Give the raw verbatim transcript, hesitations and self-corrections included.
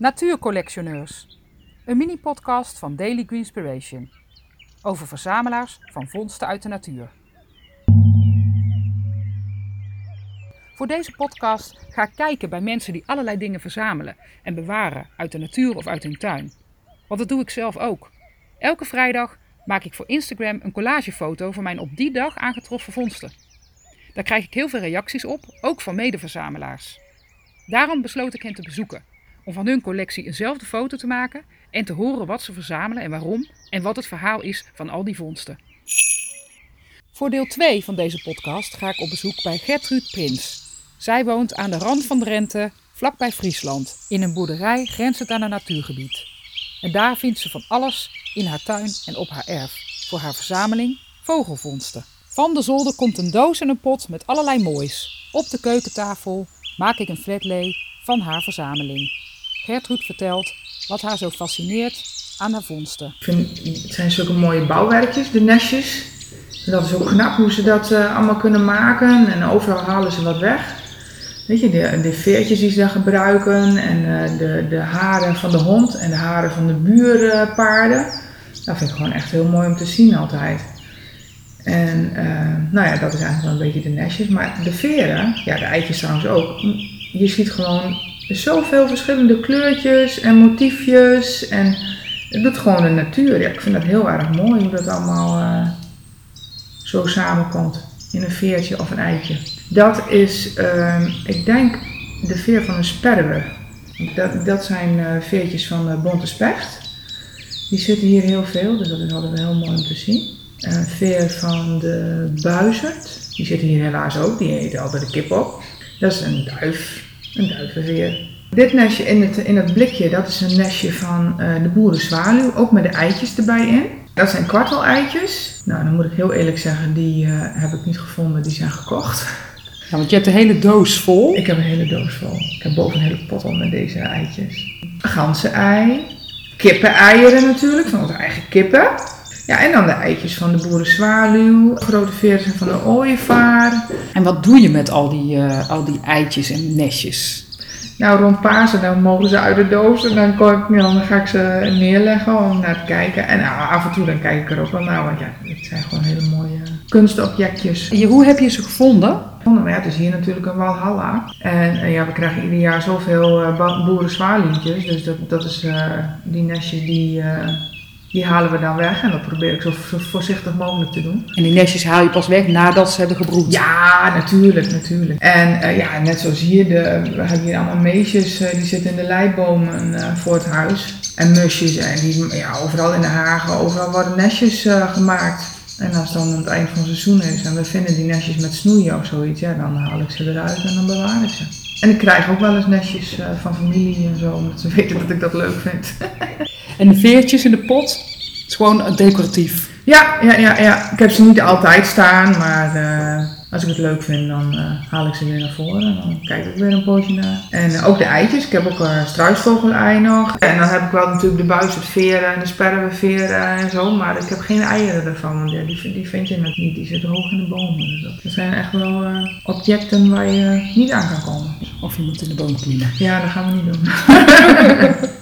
Natuurcollectioneurs, een mini-podcast van DailyGreenspiration over verzamelaars van vondsten uit de natuur. Voor deze podcast ga ik kijken bij mensen die allerlei dingen verzamelen en bewaren uit de natuur of uit hun tuin. Want dat doe ik zelf ook. Elke vrijdag maak ik voor Instagram een collagefoto van mijn op die dag aangetroffen vondsten. Daar krijg ik heel veel reacties op, ook van medeverzamelaars. Daarom besloot ik hen te bezoeken, om van hun collectie eenzelfde foto te maken en te horen wat ze verzamelen en waarom en wat het verhaal is van al die vondsten. Voor deel twee van deze podcast ga ik op bezoek bij Gertrud Prins. Zij woont aan de rand van Drenthe, vlakbij Friesland, in een boerderij grenzend aan een natuurgebied. En daar vindt ze van alles in haar tuin en op haar erf, voor haar verzameling vogelvondsten. Van de zolder komt een doos en een pot met allerlei moois. Op de keukentafel maak ik een flatlay van haar verzameling. Gertrud vertelt wat haar zo fascineert aan haar vondsten. Ik vind, het zijn zulke mooie bouwwerkjes, de nestjes. En dat is ook knap hoe ze dat uh, allemaal kunnen maken. En overal halen ze wat weg. Weet je, de, de veertjes die ze daar gebruiken. En uh, de, de haren van de hond en de haren van de buurpaarden. Uh, dat vind ik gewoon echt heel mooi om te zien altijd. En uh, nou ja, dat is eigenlijk wel een beetje de nestjes. Maar de veren, ja, de eitjes trouwens ook. Je ziet gewoon zoveel verschillende kleurtjes en motiefjes. En het doet gewoon de natuur. Ja, ik vind dat heel erg mooi hoe dat allemaal uh, zo samenkomt. In een veertje of een eitje. Dat is, uh, ik denk, de veer van een sperwer. Dat, dat zijn uh, veertjes van uh, Bonte Specht. Die zitten hier heel veel, dus dat is altijd wel heel mooi om te zien. Een veer van de Buizert. Die zitten hier helaas ook, die eten altijd de kip op. Dat is een duif. Een duivenveer. Dit nestje in het, in het blikje, dat is een nestje van uh, de boerenzwaluw, ook met de eitjes erbij in. Dat zijn kwartel-eitjes. Nou, dan moet ik heel eerlijk zeggen, die uh, heb ik niet gevonden, die zijn gekocht. Ja, want je hebt de hele doos vol. Ik heb een hele doos vol. Ik heb boven een hele pot al met deze eitjes. Ganzen-ei, kippen-eieren natuurlijk, van onze eigen kippen. Ja, en dan de eitjes van de boerenzwaluw, grote veertjes van de ooievaar. En wat doe je met al die, uh, al die eitjes en nestjes? Nou, rond Pasen, dan mogen ze uit de doos en dan, kom ik, dan ga ik ze neerleggen om naar te kijken. En uh, af en toe dan kijk ik er ook wel naar, want ja, het zijn gewoon hele mooie kunstobjectjes. Je, hoe heb je ze gevonden? Ja, het is hier natuurlijk een walhalla. En, en ja, we krijgen ieder jaar zoveel uh, boerenzwaluwtjes, dus dat, dat is uh, die nestjes die... Uh, Die halen we dan weg en dat probeer ik zo voorzichtig mogelijk te doen. En die nestjes haal je pas weg nadat ze hebben gebroed? Ja, natuurlijk, natuurlijk. En uh, ja, net zoals hier, de, we hebben hier allemaal meesjes, uh, die zitten in de leibomen uh, voor het huis. En musjes, en die, ja, overal in de hagen, overal worden nestjes uh, gemaakt. En als dan het eind van het seizoen is en we vinden die nestjes met snoeien of zoiets, ja, dan haal ik ze eruit en dan bewaar ik ze. En ik krijg ook wel eens nestjes uh, van familie en zo, omdat ze weten dat ik dat leuk vind. En de veertjes in de pot, het is gewoon decoratief. Ja, ja, ja, ja. Ik heb ze niet altijd staan, maar uh, als ik het leuk vind, dan uh, haal ik ze weer naar voren. En dan kijk ik weer een pootje naar. En uh, ook de eitjes. Ik heb ook een struisvogelei nog. En dan heb ik wel natuurlijk de buizerveren en de sperwerveren en zo. Maar ik heb geen eieren ervan, want ja, die, die vind je net niet. Die zitten hoog in de bomen. Dus dat zijn echt wel uh, objecten waar je niet aan kan komen. Of je moet in de boom klimmen. Ja, dat gaan we niet doen.